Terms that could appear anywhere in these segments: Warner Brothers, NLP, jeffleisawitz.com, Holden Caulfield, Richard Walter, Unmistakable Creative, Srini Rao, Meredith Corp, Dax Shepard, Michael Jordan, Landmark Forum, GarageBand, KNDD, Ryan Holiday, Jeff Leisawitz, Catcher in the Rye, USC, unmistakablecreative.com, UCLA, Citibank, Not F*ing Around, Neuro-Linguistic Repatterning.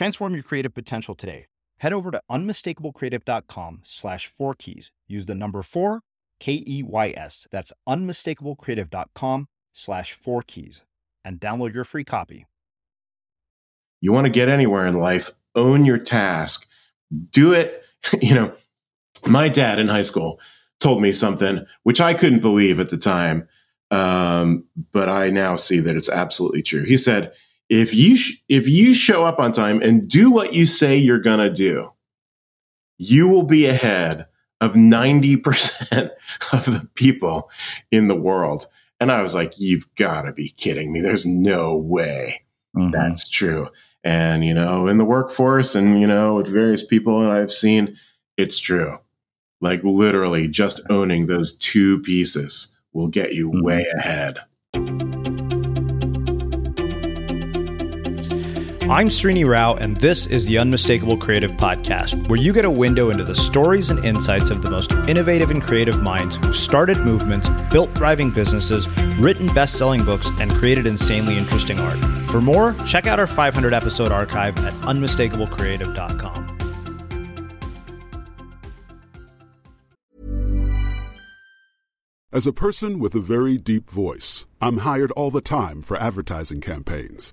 Transform your creative potential today. Head over to unmistakablecreative.com/4keys. Use the number 4, K-E-Y-S. That's unmistakablecreative.com/4keys and download your free copy. You want to get anywhere in life, own your task. Do it. You know, my dad in high school told me something which I couldn't believe at the time, but I now see that it's absolutely true. He said, If you show up on time and do what you say you're going to do, you will be ahead of 90% of the people in the world. And I was like, you've got to be kidding me. There's no way that's true. And, you know, in the workforce and, you know, with various people I've seen, it's true. Like literally just owning those two pieces will get you way ahead. I'm Srini Rao, and this is the Unmistakable Creative Podcast, where you get a window into the stories and insights of the most innovative and creative minds who've started movements, built thriving businesses, written best-selling books, and created insanely interesting art. For more, check out our 500-episode archive at unmistakablecreative.com. As a person with a very deep voice, I'm hired all the time for advertising campaigns.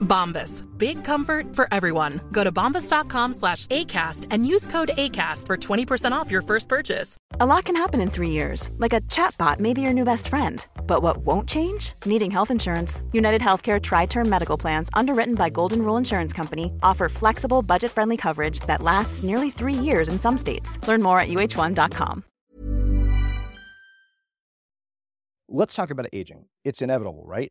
Bombas. Big comfort for everyone. Go to bombas.com/ACAST and use code ACAST for 20% off your first purchase. A lot can happen in 3 years. Like a chatbot may be your new best friend. But what won't change? Needing health insurance. United Healthcare Tri-Term Medical Plans, underwritten by Golden Rule Insurance Company, offer flexible, budget-friendly coverage that lasts nearly 3 years in some states. Learn more at uh1.com. Let's talk about aging. It's inevitable, right?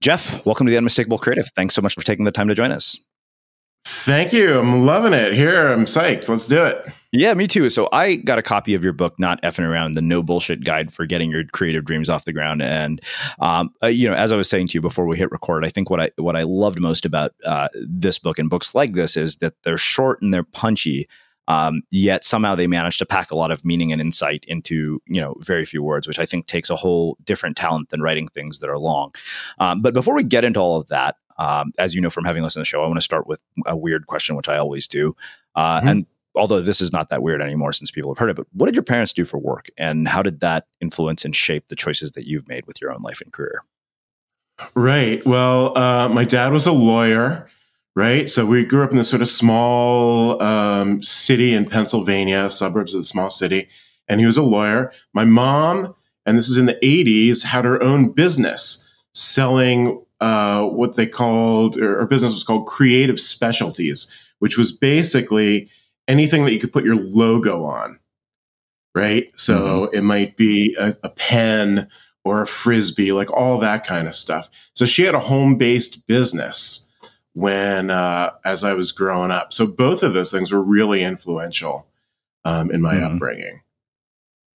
Jeff, welcome to the Unmistakable Creative. Thanks so much for taking the time to join us. Thank you. I'm loving it here. I'm psyched. Let's do it. Yeah, me too. So I got a copy of your book, Not F*ing Around, the no bullshit guide for getting your creative dreams off the ground. And, as I was saying to you before we hit record, I think what I loved most about this book and books like this is that they're short and they're punchy, yet somehow they manage to pack a lot of meaning and insight into, very few words, which I think takes a whole different talent than writing things that are long. But before we get into all of that, as you know from having listened to the show, I want to start with a weird question, which I always do. And although this is not that weird anymore since people have heard it, but what did your parents do for work? And how did that influence and shape the choices that you've made with your own life and career? Right. Well, my dad was a lawyer, right? So we grew up in this sort of small city in Pennsylvania, suburbs of the small city. And he was a lawyer. My mom, and this is in the 80s, had her own business selling what they called, or business was called creative specialties, which was basically anything that you could put your logo on, right? So it might be a pen or a Frisbee, like all that kind of stuff. So she had a home-based business when, as I was growing up. So both of those things were really influential in my upbringing.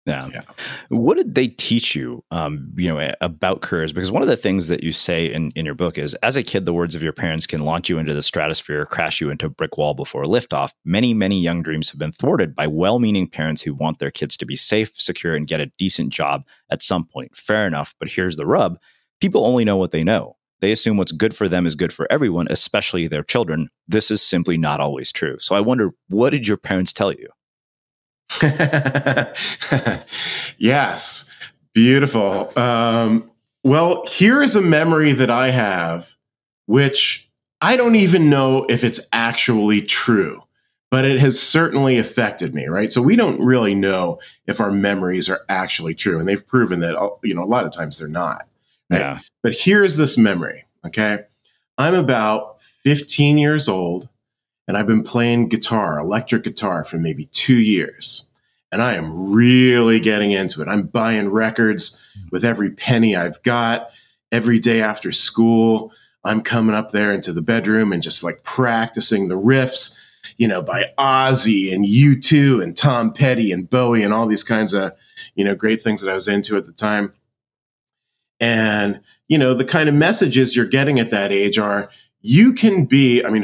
Yeah. What did they teach you, about careers? Because one of the things that you say in your book is, as a kid, the words of your parents can launch you into the stratosphere, crash you into a brick wall before liftoff. Many, many young dreams have been thwarted by well-meaning parents who want their kids to be safe, secure, and get a decent job at some point. Fair enough. But here's the rub. People only know what they know. They assume what's good for them is good for everyone, especially their children. This is simply not always true. So I wonder, what did your parents tell you? Yes. Beautiful. Well, here is a memory that I have, which I don't even know if it's actually true, but it has certainly affected me, right? So we don't really know if our memories are actually true. And they've proven that, a lot of times they're not. Right? Yeah. But here's this memory. Okay. I'm about 15 years old. And I've been playing guitar, electric guitar, for maybe 2 years. And I am really getting into it. I'm buying records with every penny I've got. Every day after school, I'm coming up there into the bedroom and just like practicing the riffs, by Ozzy and U2 and Tom Petty and Bowie and all these kinds of, great things that I was into at the time. And, the kind of messages you're getting at that age are,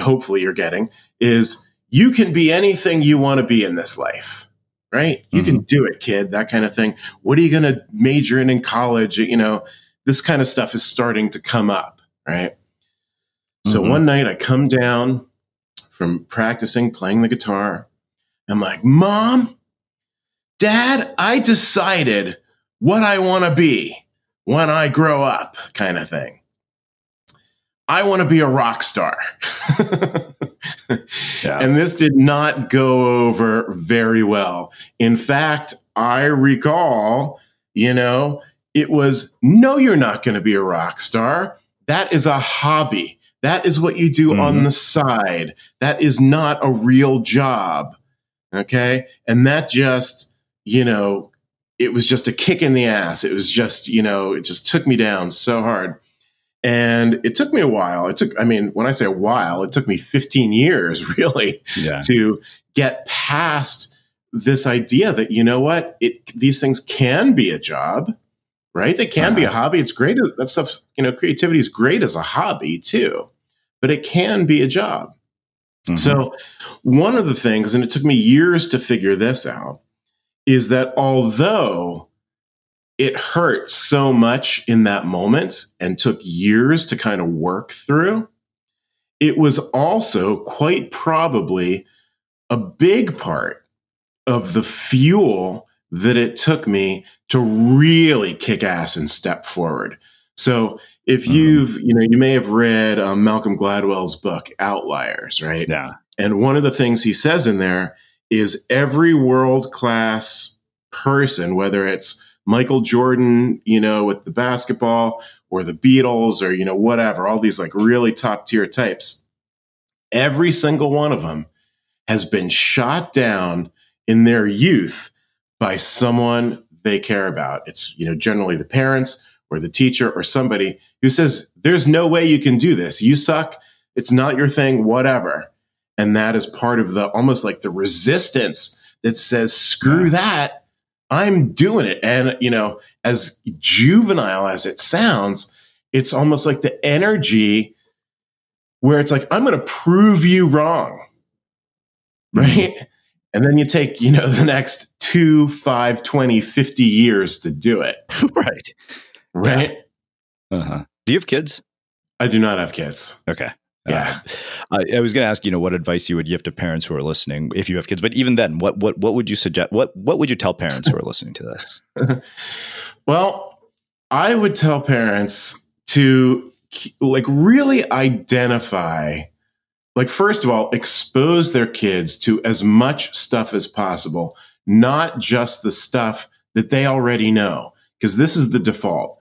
hopefully you're getting, is you can be anything you want to be in this life, right? You can do it, kid, that kind of thing. What are you going to major in college? This kind of stuff is starting to come up, right? So one night I come down from practicing, playing the guitar. I'm like, Mom, Dad, I decided what I want to be when I grow up, kind of thing. I want to be a rock star. Yeah. And this did not go over very well. In fact, I recall, it was, no, you're not going to be a rock star. That is a hobby. That is what you do on the side. That is not a real job. Okay. And that just, it was just a kick in the ass. It was just, it just took me down so hard. And it took me a while. When I say a while, it took me 15 years really to get past this idea that, you know what, these things can be a job, right? They can be a hobby. It's great. That stuff, creativity is great as a hobby too, but it can be a job. Mm-hmm. So one of the things, and it took me years to figure this out, is that although it hurt so much in that moment and took years to kind of work through, it was also quite probably a big part of the fuel that it took me to really kick ass and step forward. So if you've, you may have read Malcolm Gladwell's book, Outliers, right? Yeah. And one of the things he says in there is every world-class person, whether it's Michael Jordan, with the basketball, or the Beatles, or, whatever, all these like really top tier types, every single one of them has been shot down in their youth by someone they care about. It's, generally the parents or the teacher or somebody who says, there's no way you can do this. You suck. It's not your thing, whatever. And that is part of the, almost like the resistance that says, screw that. I'm doing it. And, as juvenile as it sounds, it's almost like the energy where it's like, I'm going to prove you wrong. Right. And then you take, the next 2, 5, 20, 50 years to do it. Right. Right. Yeah. Uh-huh. Do you have kids? I do not have kids. Okay. Yeah. I was going to ask, what advice you would give to parents who are listening if you have kids, but even then, what would you suggest? What would you tell parents who are listening to this? Well, I would tell parents to really identify, first of all, expose their kids to as much stuff as possible, not just the stuff that they already know, because this is the default.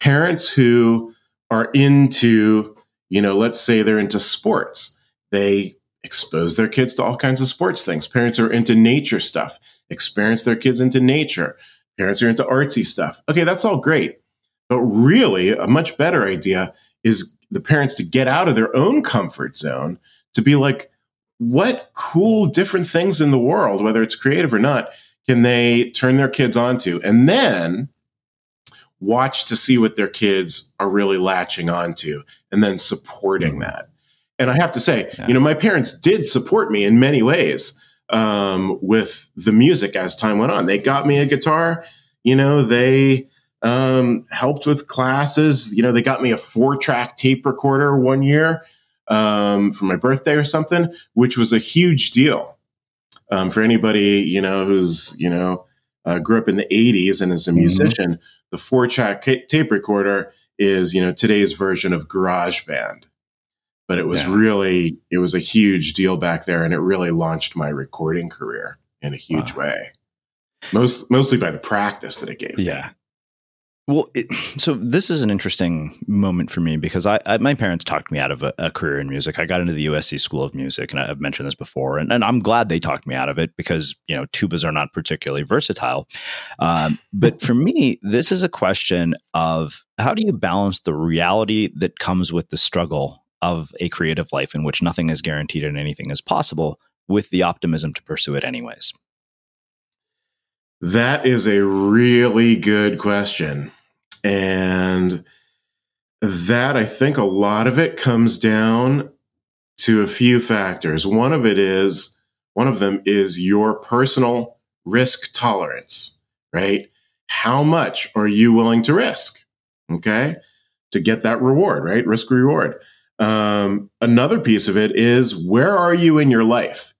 Parents who are into, let's say they're into sports. They expose their kids to all kinds of sports things. Parents are into nature stuff. Experience their kids into nature. Parents are into artsy stuff. Okay, that's all great. But really, a much better idea is the parents to get out of their own comfort zone, to be like, what cool different things in the world, whether it's creative or not, can they turn their kids onto? And then watch to see what their kids are really latching onto, and then supporting that. And I have to say, my parents did support me in many ways with the music as time went on. They got me a guitar, they helped with classes, they got me a 4-track tape recorder one year for my birthday or something, which was a huge deal for anybody, who's, grew up in the 80s and is a musician. The 4-track tape recorder is, today's version of GarageBand, but it was really, it was a huge deal back there, and it really launched my recording career in a huge way. Mostly by the practice that it gave me. Well, so this is an interesting moment for me because my parents talked me out of a career in music. I got into the USC School of Music, and I've mentioned this before, and I'm glad they talked me out of it because, tubas are not particularly versatile. But for me, this is a question of how do you balance the reality that comes with the struggle of a creative life in which nothing is guaranteed and anything is possible with the optimism to pursue it anyways? That is a really good question. And that, I think a lot of it comes down to a few factors. One of them is your personal risk tolerance, right? How much are you willing to risk, okay, to get that reward, right? Risk reward. Another piece of it is, where are you in your life?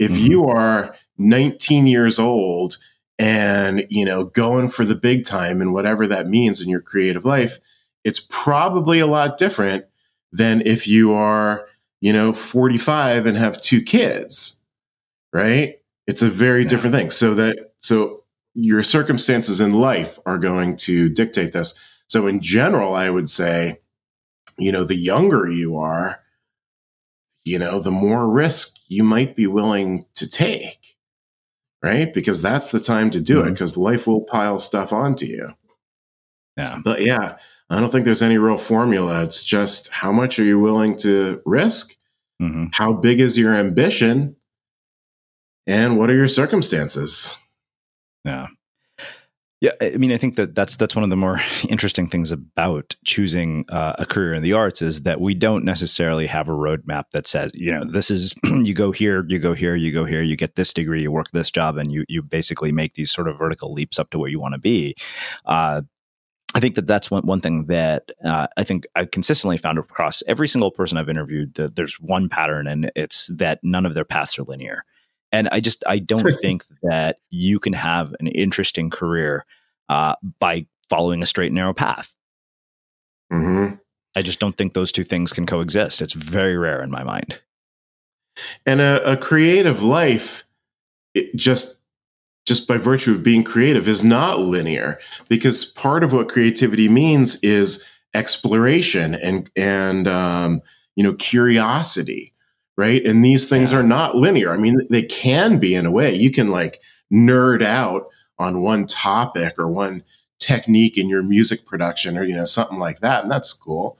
If you are 19 years old and, going for the big time and whatever that means in your creative life, it's probably a lot different than if you are, 45 and have 2 kids, right? It's a very different thing. So your circumstances in life are going to dictate this. So in general, I would say, the younger you are, the more risk you might be willing to take. Right? Because that's the time to do it, because life will pile stuff onto you. Yeah. But yeah, I don't think there's any real formula. It's just how much are you willing to risk? Mm-hmm. How big is your ambition? And what are your circumstances? Yeah. Yeah, I mean, I think that that's one of the more interesting things about choosing a career in the arts is that we don't necessarily have a roadmap that says, you know, this is, you go here, you go here, you go here, you get this degree, you work this job, and you basically make these sort of vertical leaps up to where you want to be. I think that that's one thing that I think I've consistently found across every single person I've interviewed, that there's one pattern, and it's that none of their paths are linear. And I don't think that you can have an interesting career by following a straight and narrow path. Mm-hmm. I just don't think those two things can coexist. It's very rare in my mind. And a creative life, it just by virtue of being creative, is not linear, because part of what creativity means is exploration and curiosity. Right. And these things are not linear. I mean, they can be in a way. You can like nerd out on one topic or one technique in your music production or, you know, something like that. And that's cool.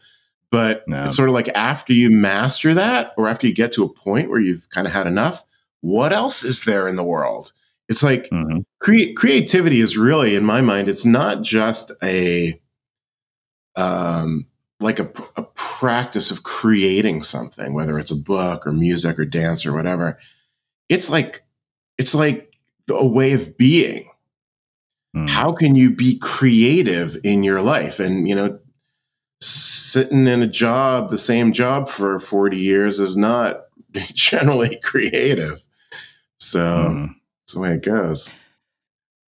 But it's sort of like after you master that, or after you get to a point where you've kind of had enough, what else is there in the world? It's like creativity is really, in my mind, it's not just a practice of creating something, whether it's a book or music or dance or whatever. It's like a way of being. Mm. How can you be creative in your life? And, you know, sitting in a job, the same job for 40 years is not generally creative. So that's the way it goes.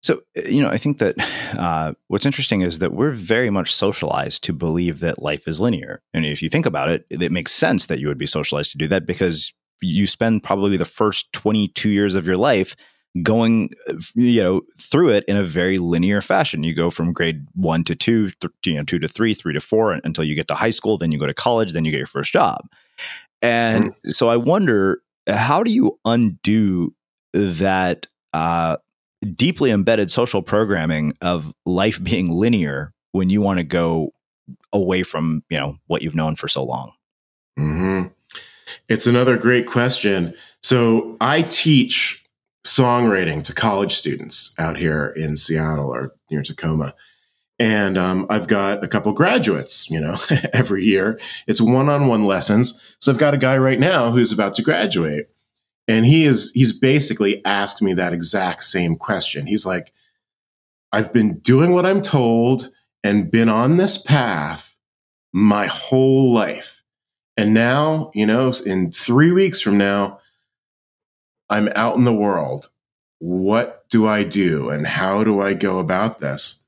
So, you know, I think that what's interesting is that we're very much socialized to believe that life is linear. And if you think about it, it makes sense that you would be socialized to do that, because you spend probably the first 22 years of your life going, you know, through it in a very linear fashion. You go from grade 1 to 2, 2 to 3, 3 to 4, until you get to high school, then you go to college, then you get your first job. And so I wonder, how do you undo that deeply embedded social programming of life being linear when you want to go away from, you know, what you've known for so long? Mm-hmm. It's another great question. So I teach songwriting to college students out here in Seattle or near Tacoma. And I've got a couple graduates, you know, every year. It's one-on-one lessons. So I've got a guy right now who's about to graduate. And he's basically asked me that exact same question. He's like, I've been doing what I'm told and been on this path my whole life. And now, you know, in 3 weeks from now, I'm out in the world. What do I do? And how do I go about this?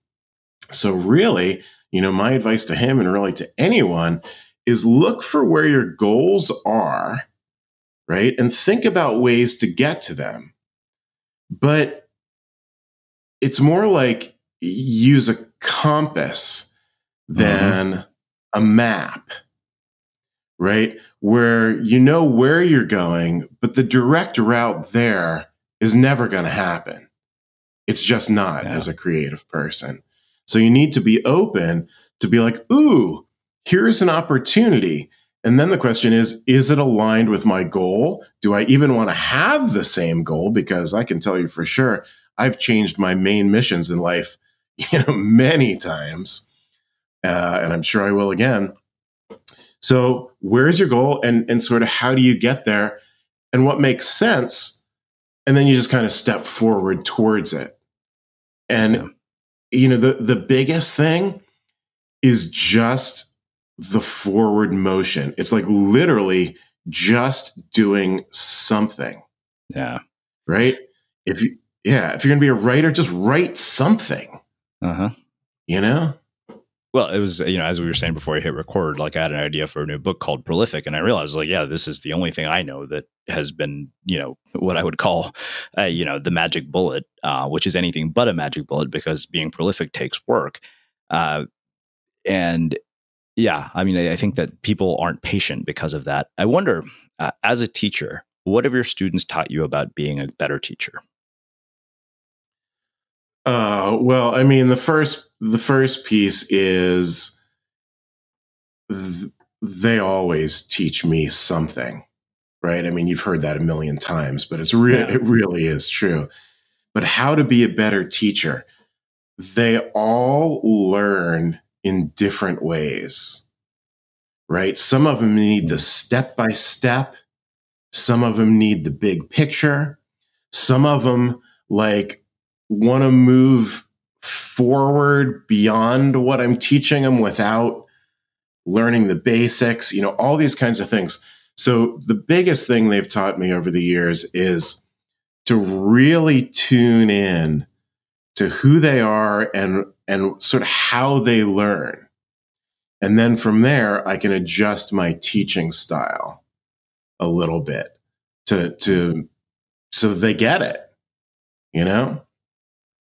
So really, you know, my advice to him, and really to anyone, is look for where your goals are. Right? And think about ways to get to them. But it's more like use a compass than a map, right? Where you know where you're going, but the direct route there is never going to happen. It's just not as a creative person. So you need to be open to be like, ooh, here's an opportunity. And then the question is it aligned with my goal? Do I even want to have the same goal? Because I can tell you for sure, I've changed my main missions in life, you know, many times. And I'm sure I will again. So where is your goal, and sort of how do you get there, and what makes sense? And then you just kind of step forward towards it. And, you know, the biggest thing is just the forward motion. It's like literally just doing something. Yeah. Right. If you're going to be a writer, just write something, you know? Well, it was, you know, as we were saying before I hit record, like I had an idea for a new book called Prolific, and I realized, like, yeah, this is the only thing I know that has been, you know, what I would call, you know, the magic bullet, which is anything but a magic bullet, because being prolific takes work. And yeah, I mean, I think that people aren't patient because of that. I wonder, as a teacher, what have your students taught you about being a better teacher? Well, I mean, the first piece is they always teach me something, right? I mean, you've heard that a million times, but it's it really is true. But how to be a better teacher, they all learn in different ways, right? Some of them need the step-by-step. Some of them need the big picture. Some of them like want to move forward beyond what I'm teaching them without learning the basics, you know, all these kinds of things. So the biggest thing they've taught me over the years is to really tune in to who they are and sort of how they learn. And then from there, I can adjust my teaching style a little bit to so they get it, you know?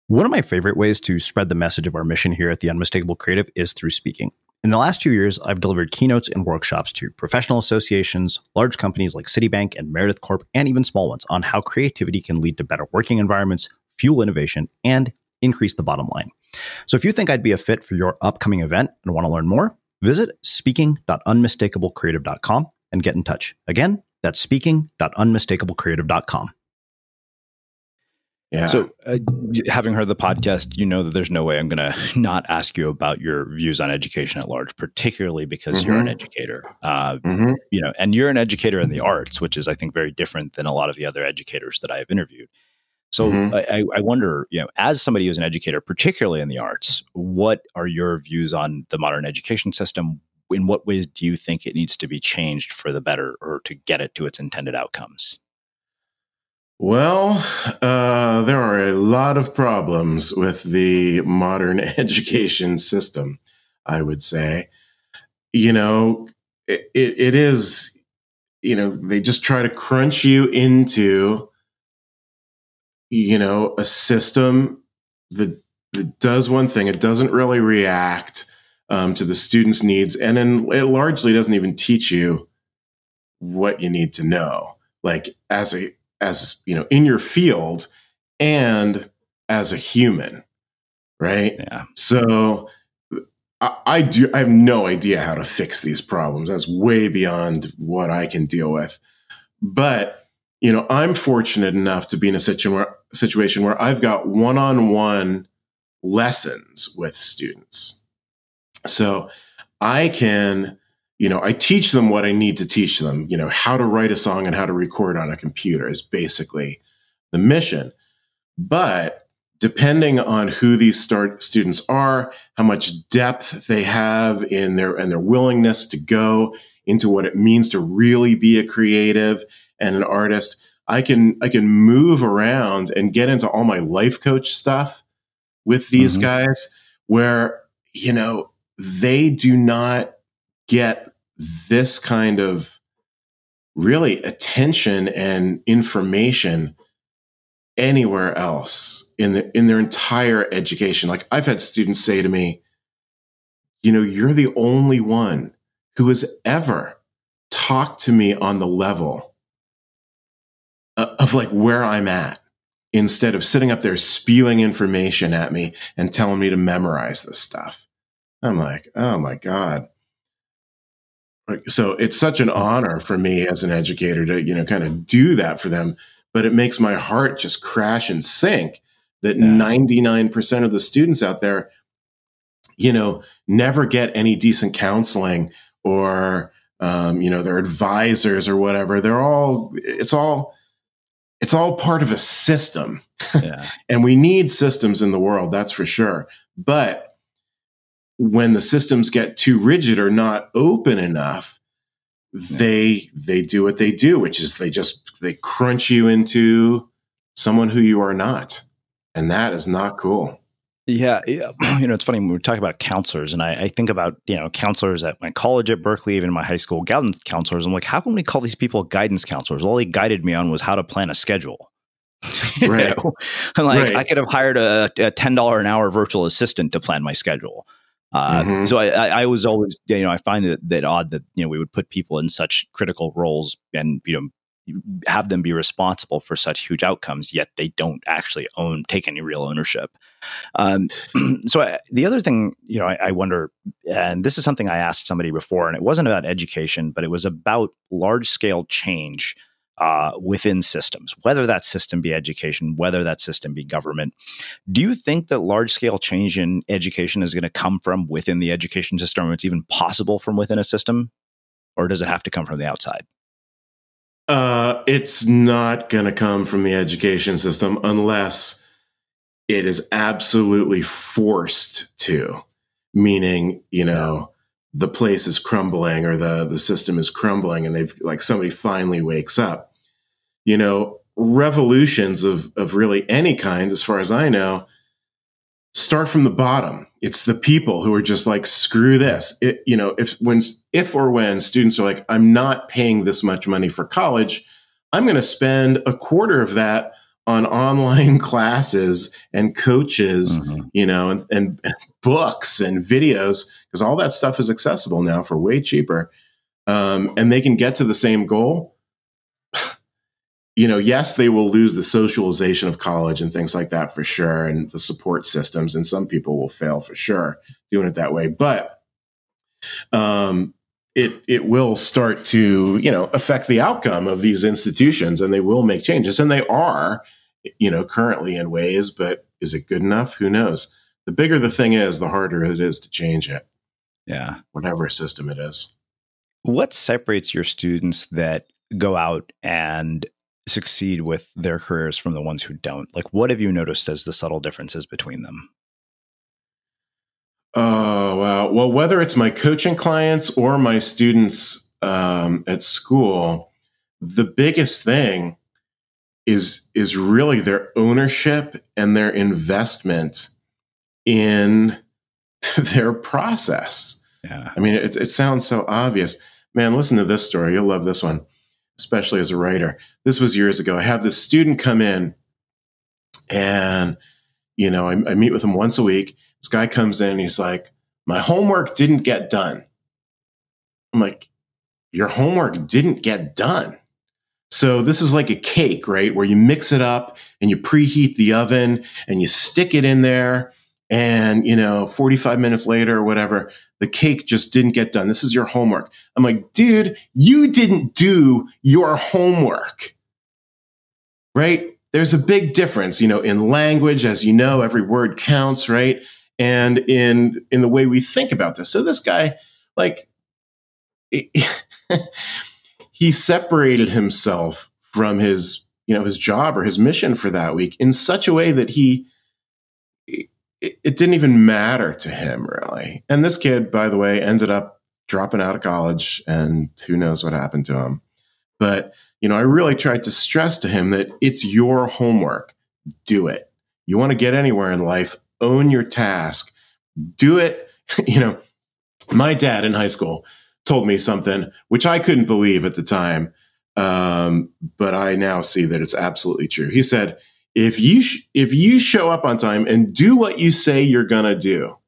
One of my favorite ways to spread the message of our mission here at the Unmistakable Creative is through speaking. In the last 2 years, I've delivered keynotes and workshops to professional associations, large companies like Citibank and Meredith Corp, and even small ones on how creativity can lead to better working environments, fuel innovation, and increase the bottom line. So if you think I'd be a fit for your upcoming event and want to learn more, visit speaking.unmistakablecreative.com and get in touch. Again, that's speaking.unmistakablecreative.com. Yeah. So having heard the podcast, you know that there's no way I'm going to not ask you about your views on education at large, particularly because you're an educator, you know, and you're an educator in the arts, which is, I think, very different than a lot of the other educators that I have interviewed. So I wonder, you know, as somebody who's an educator, particularly in the arts, what are your views on the modern education system? In what ways do you think it needs to be changed for the better or to get it to its intended outcomes? Well, there are a lot of problems with the modern education system, I would say. You know, it is, you know, they just try to crunch you into, you know, a system that does one thing. It doesn't really react to the student's needs. And then it largely doesn't even teach you what you need to know. Like as you know, in your field and as a human, right? Yeah. So I have no idea how to fix these problems. That's way beyond what I can deal with. But, you know, I'm fortunate enough to be in a situation where I've got one-on-one lessons with students. So I can, you know, I teach them what I need to teach them, you know, how to write a song and how to record on a computer is basically the mission. But depending on who these students are, how much depth they have in their willingness to go into what it means to really be a creative and an artist, I can move around and get into all my life coach stuff with these guys where, you know, they do not get this kind of really attention and information anywhere else in their entire education. Like I've had students say to me, you know, you're the only one who has ever talked to me on the level of like where I'm at, instead of sitting up there spewing information at me and telling me to memorize this stuff. I'm like, oh my God. So it's such an honor for me as an educator to, you know, kind of do that for them, but it makes my heart just crash and sink that 99% of the students out there, you know, never get any decent counseling or, you know, their advisors or whatever. It's all part of a system. Yeah. And we need systems in the world, that's for sure. But when the systems get too rigid or not open enough, they do what they do, which is they crunch you into someone who you are not. And that is not cool. Yeah. You know, it's funny when we talk about counselors, and I think about, you know, counselors at my college at Berkeley, even my high school guidance counselors. I'm like, how can we call these people guidance counselors? All they guided me on was how to plan a schedule. Right. Like, I could have hired a $10 an hour virtual assistant to plan my schedule. So I was always, you know, I find it odd that, you know, we would put people in such critical roles and, you know, have them be responsible for such huge outcomes, yet they don't actually take any real ownership. So the other thing, I wonder, and this is something I asked somebody before, and it wasn't about education, but it was about large scale change within systems, whether that system be education, whether that system be government. Do you think that large scale change in education is going to come from within the education system, or it's even possible from within a system, or does it have to come from the outside? It's not going to come from the education system unless it is absolutely forced to, meaning, the place is crumbling or the system is crumbling and they've somebody finally wakes up. Revolutions of really any kind, as far as I know, start from the bottom. It's the people who are just screw this. If students are I'm not paying this much money for college, I'm going to spend a quarter of that on online classes and coaches, and books and videos, because all that stuff is accessible now for way cheaper. And they can get to the same goal. Yes, they will lose the socialization of college and things like that for sure, and the support systems, and some people will fail for sure doing it that way. But it will start to, affect the outcome of these institutions, and they will make changes. And they are, currently in ways, but is it good enough? Who knows? The bigger the thing is, the harder it is to change it. Yeah. Whatever system it is. What separates your students that go out and succeed with their careers from the ones who don't? What have you noticed as the subtle differences between them? Oh, wow. Well, whether it's my coaching clients or my students at school, the biggest thing is really their ownership and their investment in their process. Yeah. I mean, it sounds so obvious. Man, listen to this story. You'll love this one, especially as a writer. This was years ago. I have this student come in and, I meet with him once a week. This guy comes in, he's like, my homework didn't get done. I'm like, your homework didn't get done. So this is like a cake, right? Where you mix it up and you preheat the oven and you stick it in there. And, 45 minutes later or whatever, the cake just didn't get done. This is your homework. I'm like, dude, you didn't do your homework, right? There's a big difference, in language, as every word counts, right? And in the way we think about this. So this guy, he separated himself from his, his job or his mission for that week in such a way that it didn't even matter to him, really. And this kid, by the way, ended up dropping out of college, and who knows what happened to him. But, I really tried to stress to him that it's your homework. Do it. You want to get anywhere in life, own your task. Do it. My dad in high school told me something which I couldn't believe at the time, but I now see that it's absolutely true. He said, If you show up on time and do what you say you're going to do,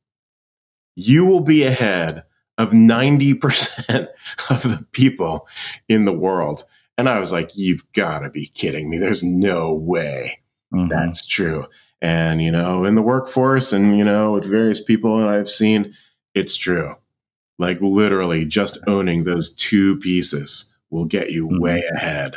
you will be ahead of 90% of the people in the world. And I was like, you've got to be kidding me. There's no way that's true. And, in the workforce and, with various people that I've seen, it's true. Literally just owning those two pieces will get you way ahead.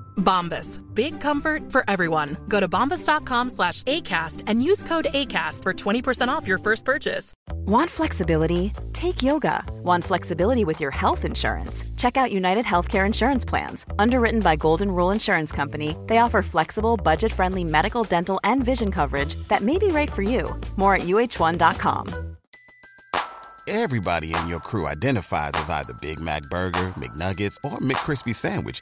Bombas. Big comfort for everyone. Go to bombas.com/ACAST and use code ACAST for 20% off your first purchase. Want flexibility? Take yoga. Want flexibility with your health insurance? Check out United Healthcare Insurance Plans. Underwritten by Golden Rule Insurance Company, they offer flexible, budget-friendly medical, dental, and vision coverage that may be right for you. More at UH1.com. Everybody in your crew identifies as either Big Mac Burger, McNuggets, or McCrispy Sandwich.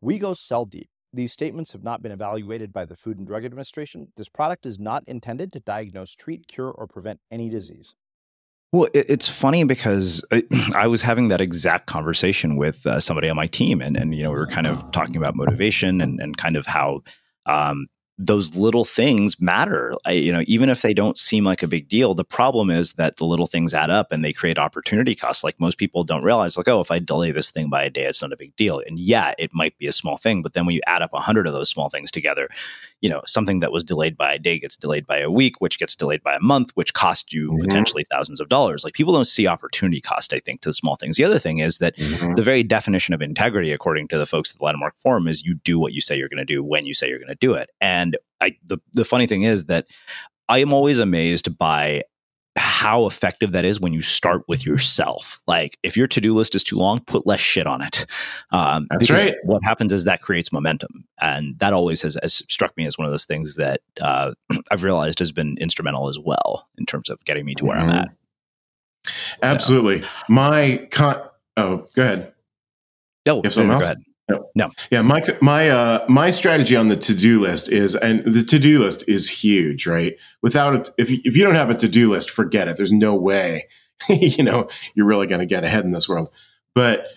We go cell deep. These statements have not been evaluated by the Food and Drug Administration. This product is not intended to diagnose, treat, cure, or prevent any disease. Well, it's funny because I was having that exact conversation with somebody on my team. And you know, we were kind of talking about motivation and kind of how those little things matter. Even if they don't seem like a big deal, the problem is that the little things add up and they create opportunity costs. Like most people don't realize, like, oh, if I delay this thing by a day, it's not a big deal. And yeah, it might be a small thing, but then when you add up 100 of those small things together, you know, something that was delayed by a day gets delayed by a week, which gets delayed by a month, which costs you potentially thousands of dollars. Like, people don't see opportunity cost, I think, to the small things. The other thing is that the very definition of integrity, according to the folks at the Landmark Forum, is you do what you say you're going to do when you say you're going to do it. And the funny thing is that I am always amazed by how effective that is when you start with yourself. Like, if your to-do list is too long, put less shit on it. That's right. What happens is that creates momentum. And that always has struck me as one of those things that I've realized has been instrumental as well in terms of getting me to where I'm at. Absolutely. You know? Go ahead. No, if someone else. Go ahead. No. Yeah, my strategy on the to-do list is, and the to-do list is huge, right? Without it, if you don't have a to-do list, forget it. There's no way, you're really going to get ahead in this world. But,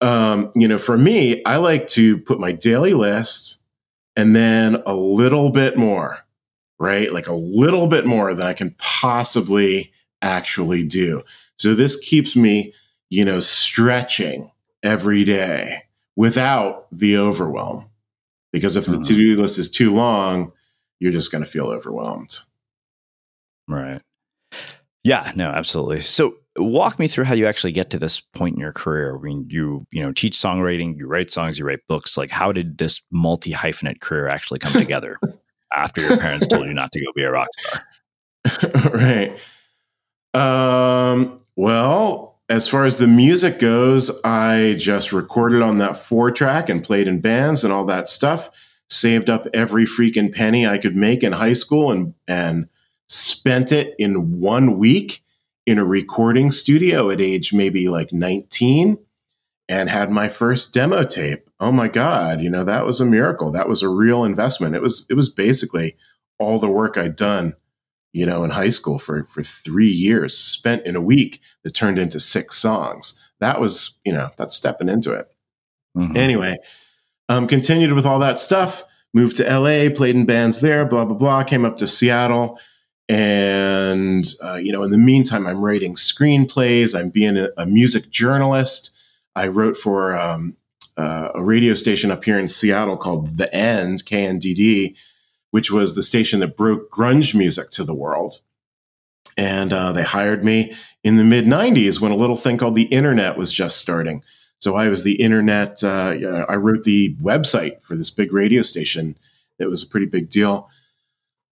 for me, I like to put my daily list and then a little bit more, right? Like a little bit more than I can possibly actually do. So this keeps me, stretching every day without the overwhelm, because if the to-do list is too long, you're just going to feel overwhelmed. Right. Yeah, no, absolutely. So walk me through how you actually get to this point in your career. I mean, you teach songwriting, you write songs, you write books. Like, how did this multi-hyphenate career actually come together after your parents told you not to go be a rock star? Right. As far as the music goes, I just recorded on that 4-track and played in bands and all that stuff, saved up every freaking penny I could make in high school and spent it in 1 week in a recording studio at age maybe like 19 and had my first demo tape. Oh my God, that was a miracle. That was a real investment. It was basically all the work I'd done in high school for 3 years, spent in a week that turned into 6 songs. that was, you know, that's stepping into it. Mm-hmm. Anyway, continued with all that stuff, moved to LA, played in bands there, blah, blah, blah, came up to Seattle. And, you know, in the meantime, I'm writing screenplays. I'm being a music journalist. I wrote for a radio station up here in Seattle called The End, KNDD, which was the station that broke grunge music to the world. And they hired me in the mid-90s when a little thing called the internet was just starting. So I was the internet. I wrote the website for this big radio station. It was a pretty big deal.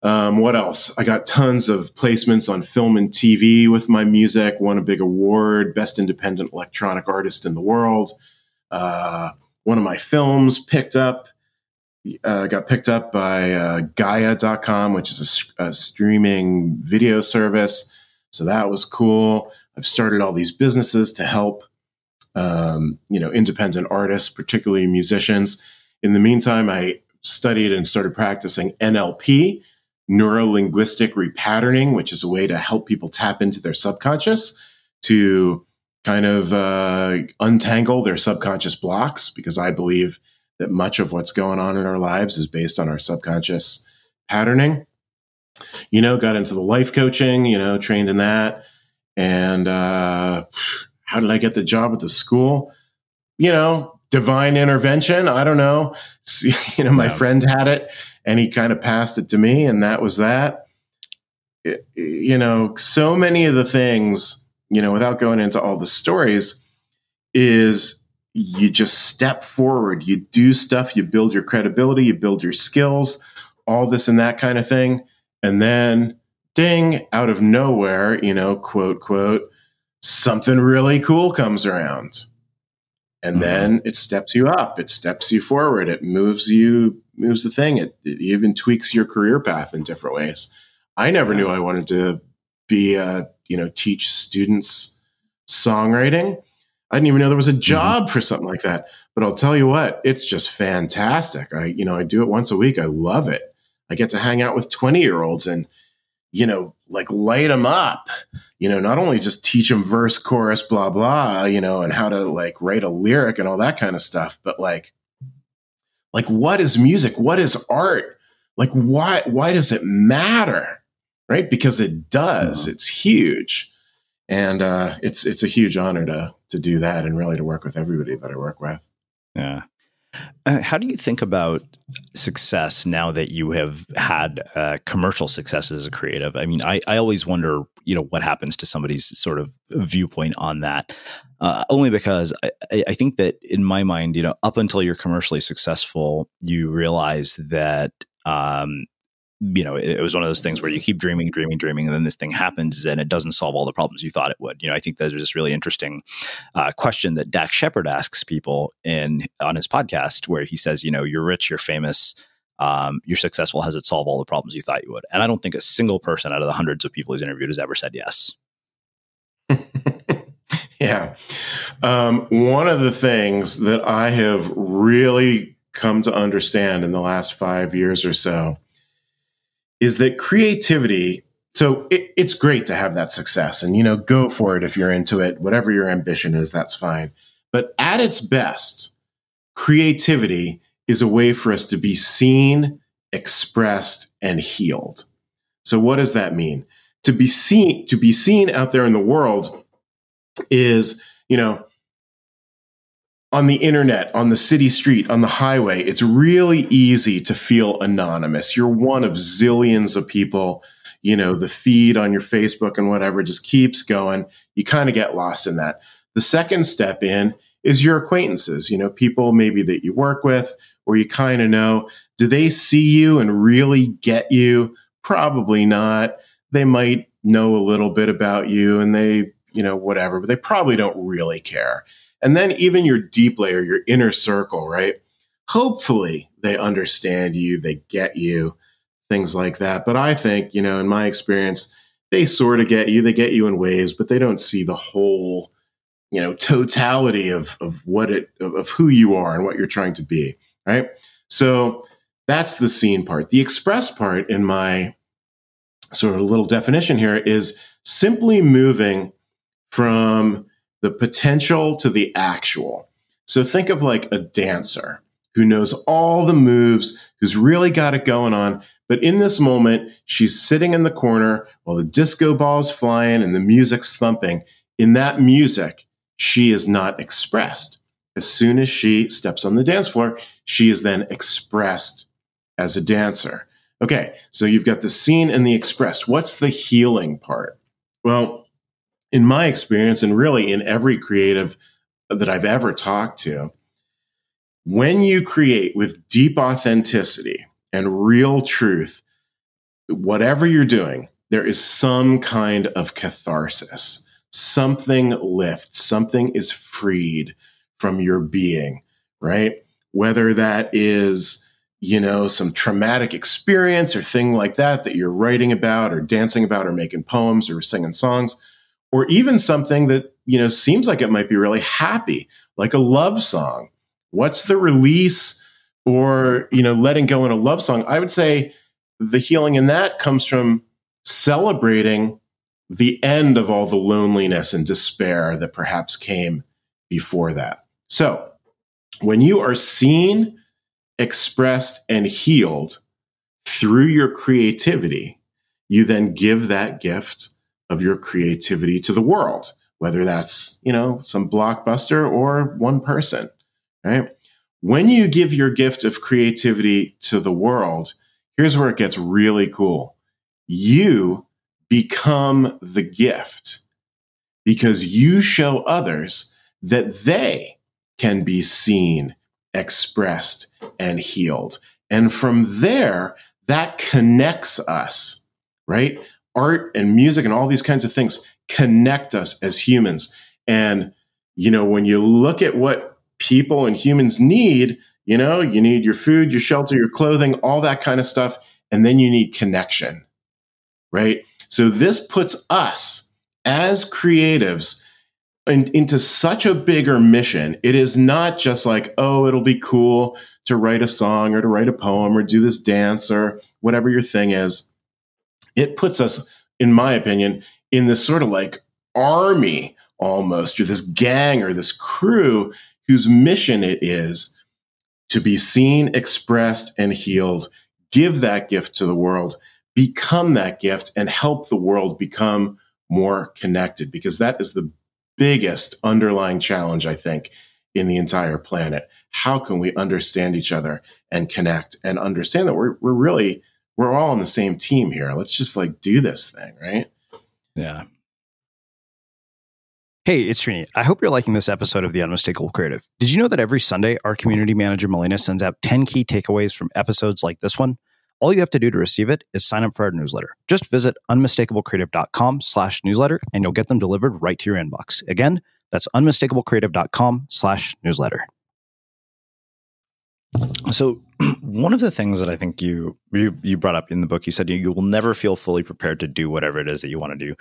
What else? I got tons of placements on film and TV with my music, won a big award, Best Independent Electronic Artist in the World. One of my films got picked up by Gaia.com, which is a streaming video service. So that was cool. I've started all these businesses to help, you know, independent artists, particularly musicians. In the meantime, I studied and started practicing NLP, Neuro-Linguistic Repatterning, which is a way to help people tap into their subconscious to kind of untangle their subconscious blocks, because I believe that much of what's going on in our lives is based on our subconscious patterning. You know, got into the life coaching, you know, trained in that. And how did I get the job at the school? You know, divine intervention. I don't know. You know, my friend had it and he kind of passed it to me, and that was that. You know, so many of the things, you know, without going into all the stories, is you just step forward, you do stuff, you build your credibility, you build your skills, all this and that kind of thing. And then ding, out of nowhere, you know, quote, quote, something really cool comes around. And mm-hmm. then it steps you up, it steps you forward, it moves the thing. It even tweaks your career path in different ways. I never knew I wanted to be teach students songwriting. I didn't even know there was a job mm-hmm. for something like that. But I'll tell you what, it's just fantastic. I do it once a week. I love it. I get to hang out with 20-year-olds and, you know, like light them up, you know, not only just teach them verse, chorus, blah, blah, you know, and how to like write a lyric and all that kind of stuff. But like what is music? What is art? Like why does it matter? Right? Because it does. Mm-hmm. It's huge. And it's a huge honor to do that and really to work with everybody that I work with. Yeah. How do you think about success now that you have had commercial success as a creative? I mean, I always wonder, you know, what happens to somebody's sort of viewpoint on that, only because I think that in my mind, you know, up until you're commercially successful, you realize that, you know, it was one of those things where you keep dreaming, and then this thing happens and it doesn't solve all the problems you thought it would. You know, I think there's this really interesting question that Dax Shepard asks people on his podcast where he says, you know, you're rich, you're famous, you're successful. Has it solved all the problems you thought you would? And I don't think a single person out of the hundreds of people he's interviewed has ever said yes. Yeah. One of the things that I have really come to understand in the last 5 years or so is that creativity, so it's great to have that success and, you know, go for it if you're into it, whatever your ambition is, that's fine. But at its best, creativity is a way for us to be seen, expressed, and healed. So what does that mean? To be seen out there in the world is, you know, on the internet, on the city street, on the highway, it's really easy to feel anonymous. You're one of zillions of people. You know, the feed on your Facebook and whatever just keeps going. You kind of get lost in that. The second step in is your acquaintances, you know, people maybe that you work with or you kind of know. Do they see you and really get you? Probably not. They might know a little bit about you and they, you know, whatever, but they probably don't really care. And then even your deep layer, your inner circle, right? Hopefully they understand you, they get you, things like that. But I think, you know, in my experience, they sort of get you. They get you in waves, but they don't see the whole, you know, totality of who you are and what you're trying to be, right? So that's the seen part. The express part in my sort of little definition here is simply moving from the potential to the actual. So think of like a dancer who knows all the moves, who's really got it going on. But in this moment, she's sitting in the corner while the disco ball's flying and the music's thumping. In that music, she is not expressed. As soon as she steps on the dance floor, she is then expressed as a dancer. Okay, so you've got the seen and the expressed. What's the healing part? Well, in my experience, and really in every creative that I've ever talked to, when you create with deep authenticity and real truth, whatever you're doing, there is some kind of catharsis. Something lifts, something is freed from your being, right? Whether that is, you know, some traumatic experience or thing like that that you're writing about or dancing about or making poems or singing songs, or even something that, you know, seems like it might be really happy, like a love song. What's the release or, you know, letting go in a love song? I would say the healing in that comes from celebrating the end of all the loneliness and despair that perhaps came before that. So when you are seen, expressed, and healed through your creativity, you then give that gift of your creativity to the world, whether that's, you know, some blockbuster or one person. Right? When you give your gift of creativity to the world, here's where it gets really cool. You become the gift because you show others that they can be seen, expressed, and healed. And from there, that connects us, right? Art and music and all these kinds of things connect us as humans. And, you know, when you look at what people and humans need, you know, you need your food, your shelter, your clothing, all that kind of stuff. And then you need connection, right? So this puts us as creatives into such a bigger mission. It is not just like, oh, it'll be cool to write a song or to write a poem or do this dance or whatever your thing is. It puts us, in my opinion, in this sort of like army almost, or this gang or this crew whose mission it is to be seen, expressed, and healed, give that gift to the world, become that gift, and help the world become more connected. Because that is the biggest underlying challenge, I think, in the entire planet. How can we understand each other and connect and understand that we're all on the same team here? Let's just like do this thing, right? Yeah. Hey, it's Srini. I hope you're liking this episode of The Unmistakable Creative. Did you know that every Sunday, our community manager, Melina, sends out 10 key takeaways from episodes like this one? All you have to do to receive it is sign up for our newsletter. Just visit unmistakablecreative.com/newsletter, and you'll get them delivered right to your inbox. Again, that's unmistakablecreative.com/newsletter. So one of the things that I think you brought up in the book, you said you will never feel fully prepared to do whatever it is that you want to do.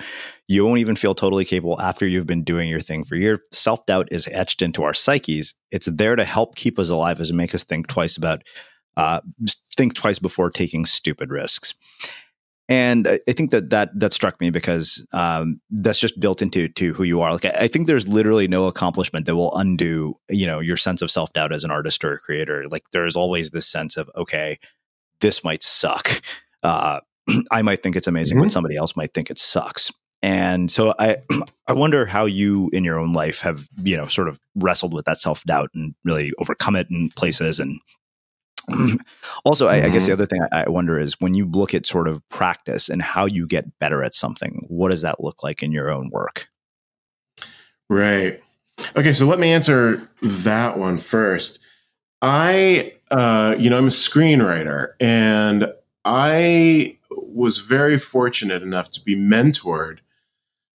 You won't even feel totally capable after you've been doing your thing for a year. Self-doubt is etched into our psyches. It's there to help keep us alive as make us think twice before taking stupid risks. And I think that struck me because that's just built into who you are. Like I think there's literally no accomplishment that will undo, you know, your sense of self-doubt as an artist or a creator. Like there is always this sense of, okay, this might suck. I might think it's amazing, but somebody else might think it sucks. And so I wonder how you in your own life have, you know, sort of wrestled with that self-doubt and really overcome it in places. And also, I guess the other thing I wonder is when you look at sort of practice and how you get better at something, what does that look like in your own work? Right. Okay. So let me answer that one first. I'm a screenwriter, and I was very fortunate enough to be mentored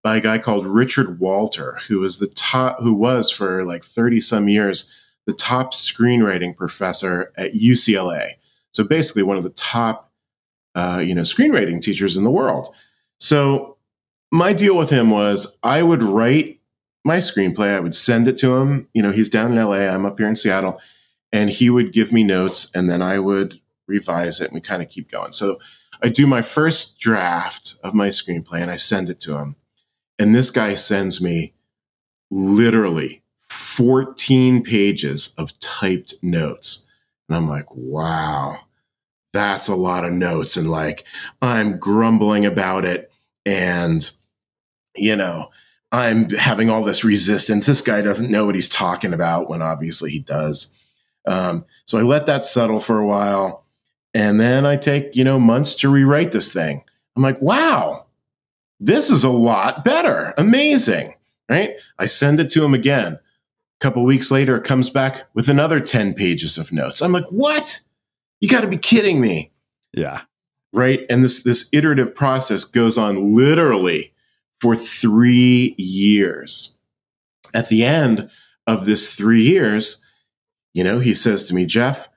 by a guy called Richard Walter, who was for like 30 some years, the top screenwriting professor at UCLA. So basically one of the top, screenwriting teachers in the world. So my deal with him was I would write my screenplay. I would send it to him. You know, he's down in LA. I'm up here in Seattle, and he would give me notes, and then I would revise it, and we kind of keep going. So I do my first draft of my screenplay and I send it to him. And this guy sends me literally 14 pages of typed notes. And I'm like, wow, that's a lot of notes. And like, I'm grumbling about it. And, you know, I'm having all this resistance. This guy doesn't know what he's talking about when obviously he does. So I let that settle for a while. And then I take, you know, months to rewrite this thing. I'm like, wow, this is a lot better. Amazing. Right? I send it to him again. A couple weeks later, it comes back with another 10 pages of notes. I'm like, what? You got to be kidding me. Yeah. Right. And this iterative process goes on literally for 3 years. At the end of this 3 years, you know, he says to me, Jeff,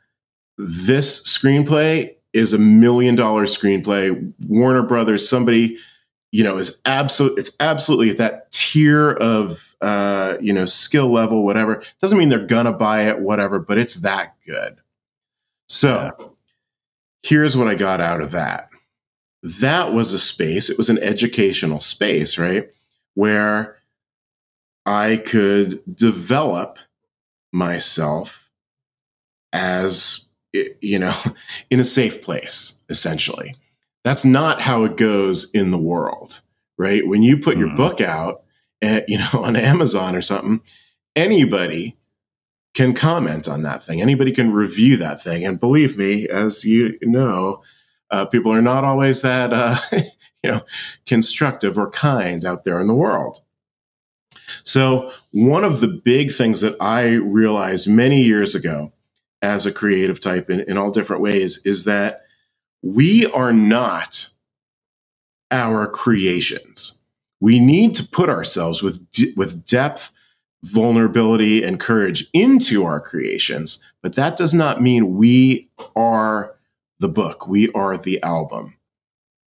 this screenplay is $1 million screenplay. Warner Brothers, somebody, you know, is absolute. It's absolutely at that tier of, you know, skill level, whatever. Doesn't mean they're going to buy it, whatever, but it's that good. So here's what I got out of that. That was a space. It was an educational space, right? Where I could develop myself as, you know, in a safe place, essentially. That's not how it goes in the world, right? When you put your book out, at, you know, on Amazon or something, anybody can comment on that thing. Anybody can review that thing. And believe me, as you know, people are not always that, you know, constructive or kind out there in the world. So one of the big things that I realized many years ago as a creative type in all different ways is that we are not our creations. We need to put ourselves with depth, vulnerability, and courage into our creations, but that does not mean we are the book. We are the album,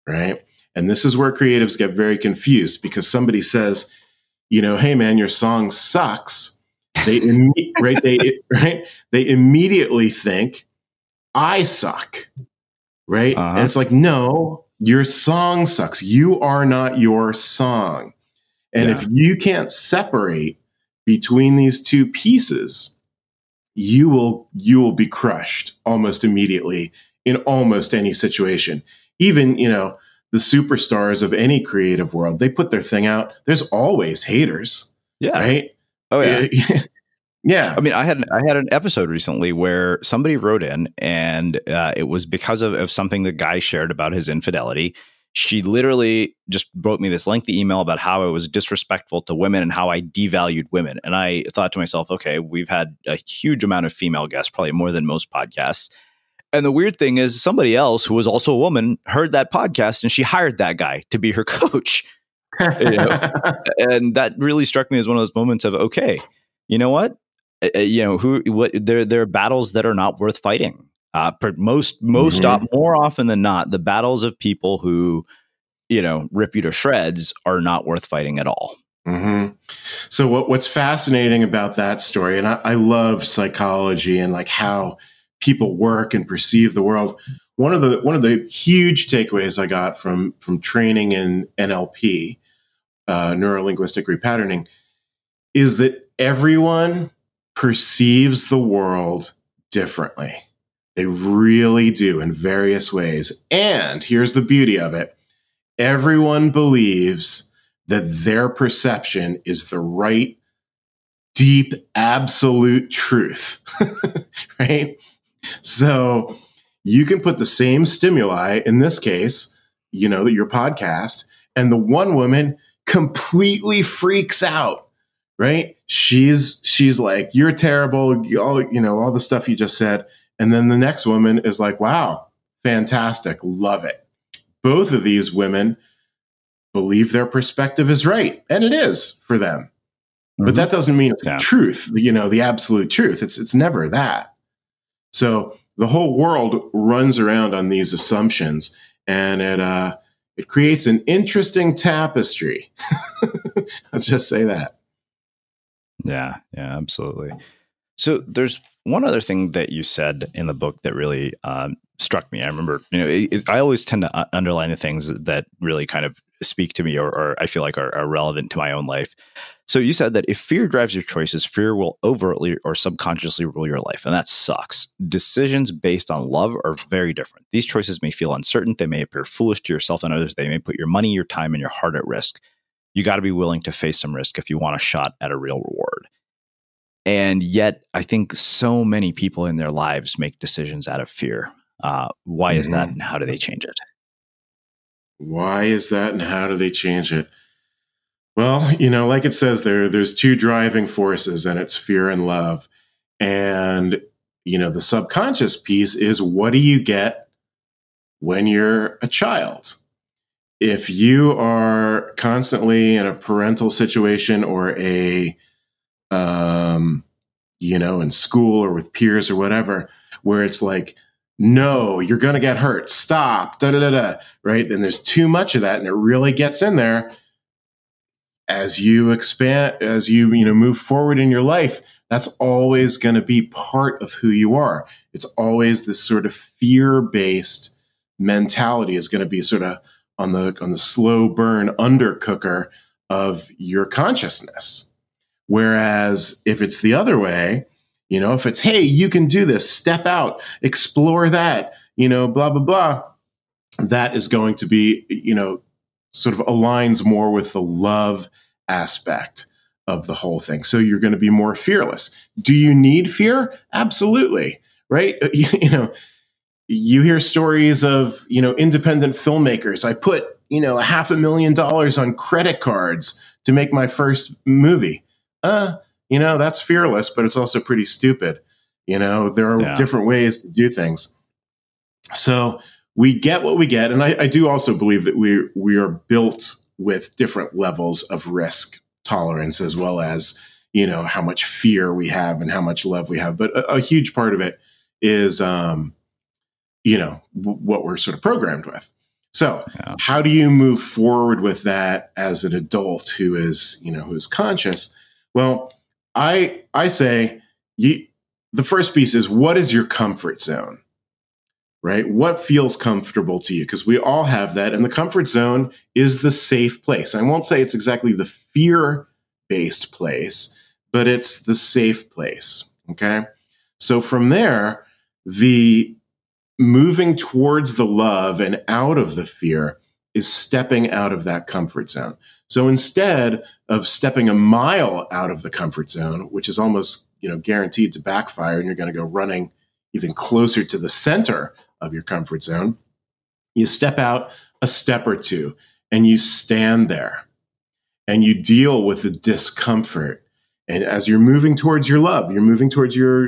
right? And this is where creatives get very confused because somebody says, you know, hey man, your song sucks. They immediately think I suck, right? Uh-huh. And it's like, no, your song sucks. You are not your song. And if you can't separate between these two pieces, you will be crushed almost immediately in almost any situation. Even, you know, the superstars of any creative world, they put their thing out. There's always haters. Yeah. Right. Oh yeah. Yeah. I mean, I had an episode recently where somebody wrote in and it was because of something the guy shared about his infidelity. She literally just wrote me this lengthy email about how I was disrespectful to women and how I devalued women. And I thought to myself, okay, we've had a huge amount of female guests, probably more than most podcasts. And the weird thing is somebody else who was also a woman heard that podcast and she hired that guy to be her coach. You know? And that really struck me as one of those moments of, okay, you know what? You know, there are battles that are not worth fighting. More often than not, the battles of people who, you know, rip you to shreds are not worth fighting at all. Mm-hmm. So what's fascinating about that story, and I love psychology and like how people work and perceive the world. One of the huge takeaways I got from training in NLP, Neuro-Linguistic Repatterning, is that everyone perceives the world differently. They really do in various ways. And here's the beauty of it. Everyone believes that their perception is the right, deep, absolute truth, right? So you can put the same stimuli, in this case, you know, your podcast, and the one woman completely freaks out, right? She's like, you're terrible, all the stuff you just said. And then the next woman is like, wow, fantastic, love it. Both of these women believe their perspective is right, and it is for them. Mm-hmm. But that doesn't mean it's the truth, you know, the absolute truth. It's never that. So the whole world runs around on these assumptions, and it creates an interesting tapestry. Let's just say that. Yeah, absolutely. So there's one other thing that you said in the book that really struck me. I remember, I always tend to underline the things that really kind of speak to me or I feel like are relevant to my own life. So you said that if fear drives your choices, fear will overtly or subconsciously rule your life. And that sucks. Decisions based on love are very different. These choices may feel uncertain. They may appear foolish to yourself and others. They may put your money, your time, and your heart at risk. You got to be willing to face some risk if you want a shot at a real reward. And yet, I think so many people in their lives make decisions out of fear. Why is that, and how do they change it? Why is that, and how do they change it? Well, like it says there, there's two driving forces, and it's fear and love. And, the subconscious piece is, what do you get when you're a child? If you are constantly in a parental situation or in school or with peers or whatever, where it's like, no, you're going to get hurt. Stop. Da, da, da, da. Right. Then there's too much of that. And it really gets in there. As you expand, as you move forward in your life, that's always going to be part of who you are. It's always this sort of fear-based mentality is going to be sort of on the slow burn undercooker of your consciousness. Whereas if it's the other way, if it's, hey, you can do this, step out, explore that, blah, blah, blah, that is going to be, sort of aligns more with the love aspect of the whole thing. So you're going to be more fearless. Do you need fear? Absolutely. Right. You hear stories of, independent filmmakers. I put, $500,000 on credit cards to make my first movie. That's fearless, but it's also pretty stupid. There are different ways to do things. So we get what we get. And I do also believe that we are built with different levels of risk tolerance, as well as, how much fear we have and how much love we have. But a huge part of it is, what we're sort of programmed with. So how do you move forward with that as an adult who is, who's conscious? Well, I say the first piece is, what is your comfort zone? Right? What feels comfortable to you? Because we all have that. And the comfort zone is the safe place. I won't say it's exactly the fear-based place, but it's the safe place. Okay. So from there, the moving towards the love and out of the fear is stepping out of that comfort zone. So instead of stepping a mile out of the comfort zone, which is almost, guaranteed to backfire, and you're going to go running even closer to the center of your comfort zone, you step out a step or two and you stand there and you deal with the discomfort. And as you're moving towards your love, you're moving towards your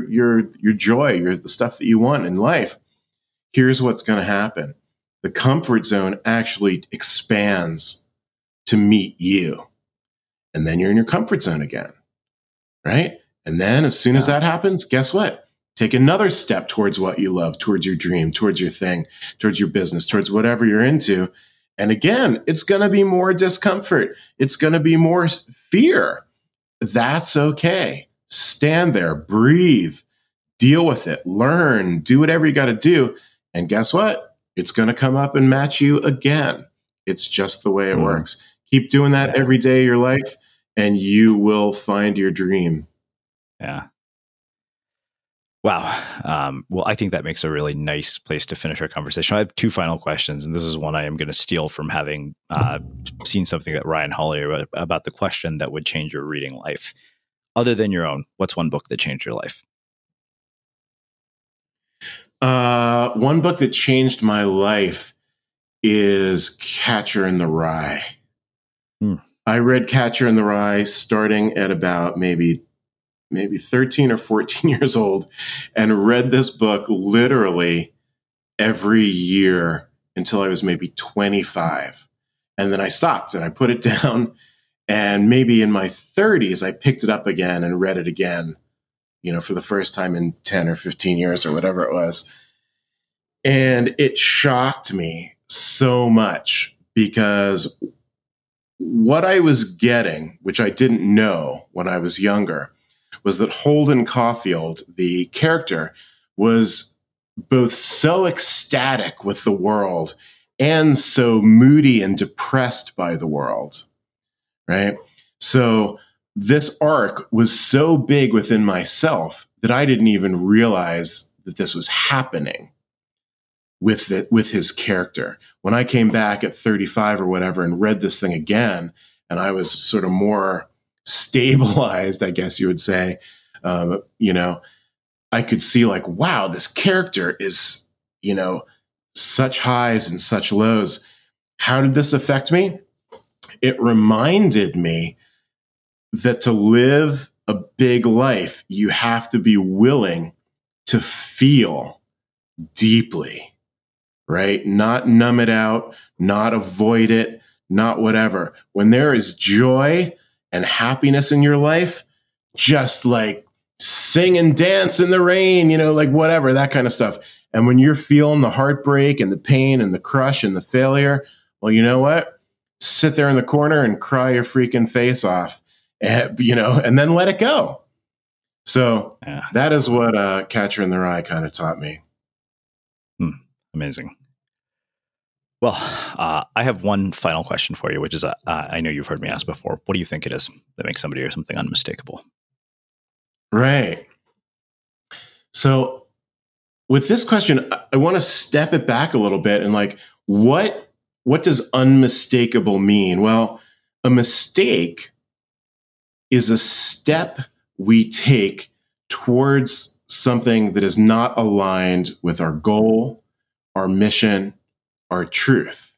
joy, the stuff that you want in life, here's what's going to happen. The comfort zone actually expands to meet you. And then you're in your comfort zone again, right? And then as soon as that happens, guess what? Take another step towards what you love, towards your dream, towards your thing, towards your business, towards whatever you're into. And again, it's going to be more discomfort. It's going to be more fear. That's okay. Stand there, breathe, deal with it, learn, do whatever you got to do. And guess what? It's going to come up and match you again. It's just the way it works. Keep doing that every day of your life, and you will find your dream. Yeah. Wow. Well, I think that makes a really nice place to finish our conversation. I have two final questions, and this is one I am going to steal from having seen something that Ryan Holiday wrote about the question that would change your reading life. Other than your own, what's one book that changed your life? One book that changed my life is Catcher in the Rye. I read Catcher in the Rye starting at about maybe 13 or 14 years old, and read this book literally every year until I was maybe 25. And then I stopped and I put it down. And maybe in my 30s, I picked it up again and read it again, for the first time in 10 or 15 years or whatever it was. And it shocked me so much, because what I was getting, which I didn't know when I was younger, was that Holden Caulfield, the character, was both so ecstatic with the world and so moody and depressed by the world, right? So this arc was so big within myself that I didn't even realize that this was happening with his character. When I came back at 35 or whatever and read this thing again, and I was sort of more stabilized, I guess you would say, I could see like, wow, this character is, such highs and such lows. How did this affect me? It reminded me that to live a big life, you have to be willing to feel deeply, right? Not numb it out, not avoid it, not whatever. When there is joy and happiness in your life, just like sing and dance in the rain, like whatever, that kind of stuff. And when you're feeling the heartbreak and the pain and the crush and the failure, well, you know what? Sit there in the corner and cry your freaking face off, and then let it go. So that is what Catcher in the Rye kind of taught me. Amazing. Well, I have one final question for you, which is, I know you've heard me ask before. What do you think it is that makes somebody or something unmistakable? Right. So with this question, I want to step it back a little bit and like, what does unmistakable mean? Well, a mistake is a step we take towards something that is not aligned with our goal, our mission, our truth,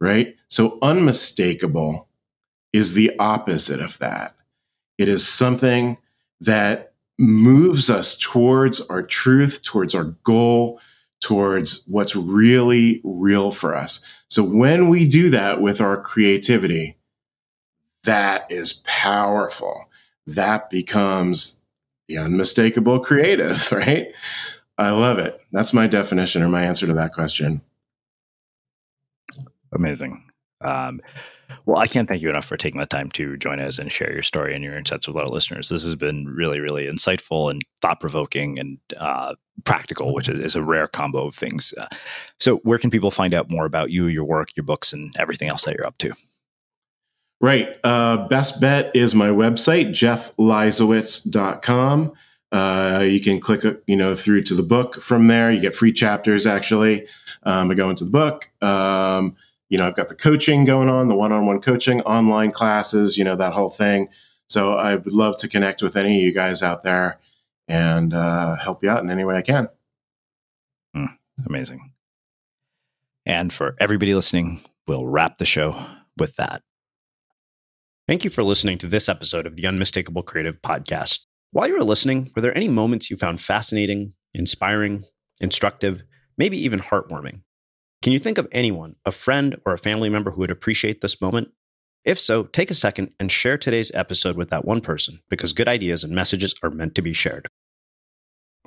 right? So unmistakable is the opposite of that. It is something that moves us towards our truth, towards our goal, towards what's really real for us. So when we do that with our creativity, that is powerful. That becomes the unmistakable creative, right? I love it. That's my definition or my answer to that question. Amazing. Well, I can't thank you enough for taking the time to join us and share your story and your insights with our listeners. This has been really, really insightful and thought-provoking and practical, which is a rare combo of things. So where can people find out more about you, your work, your books, and everything else that you're up to? Right. Best bet is my website, jeffleisawitz.com. You can click, through to the book from there. You get free chapters, actually. I go into the book. I've got the coaching going on, the one-on-one coaching, online classes, that whole thing. So I would love to connect with any of you guys out there and help you out in any way I can. Amazing. And for everybody listening, we'll wrap the show with that. Thank you for listening to this episode of the Unmistakable Creative Podcast. While you were listening, were there any moments you found fascinating, inspiring, instructive, maybe even heartwarming? Can you think of anyone, a friend or a family member who would appreciate this moment? If so, take a second and share today's episode with that one person, because good ideas and messages are meant to be shared.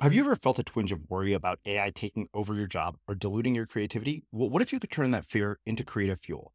Have you ever felt a twinge of worry about AI taking over your job or diluting your creativity? Well, what if you could turn that fear into creative fuel?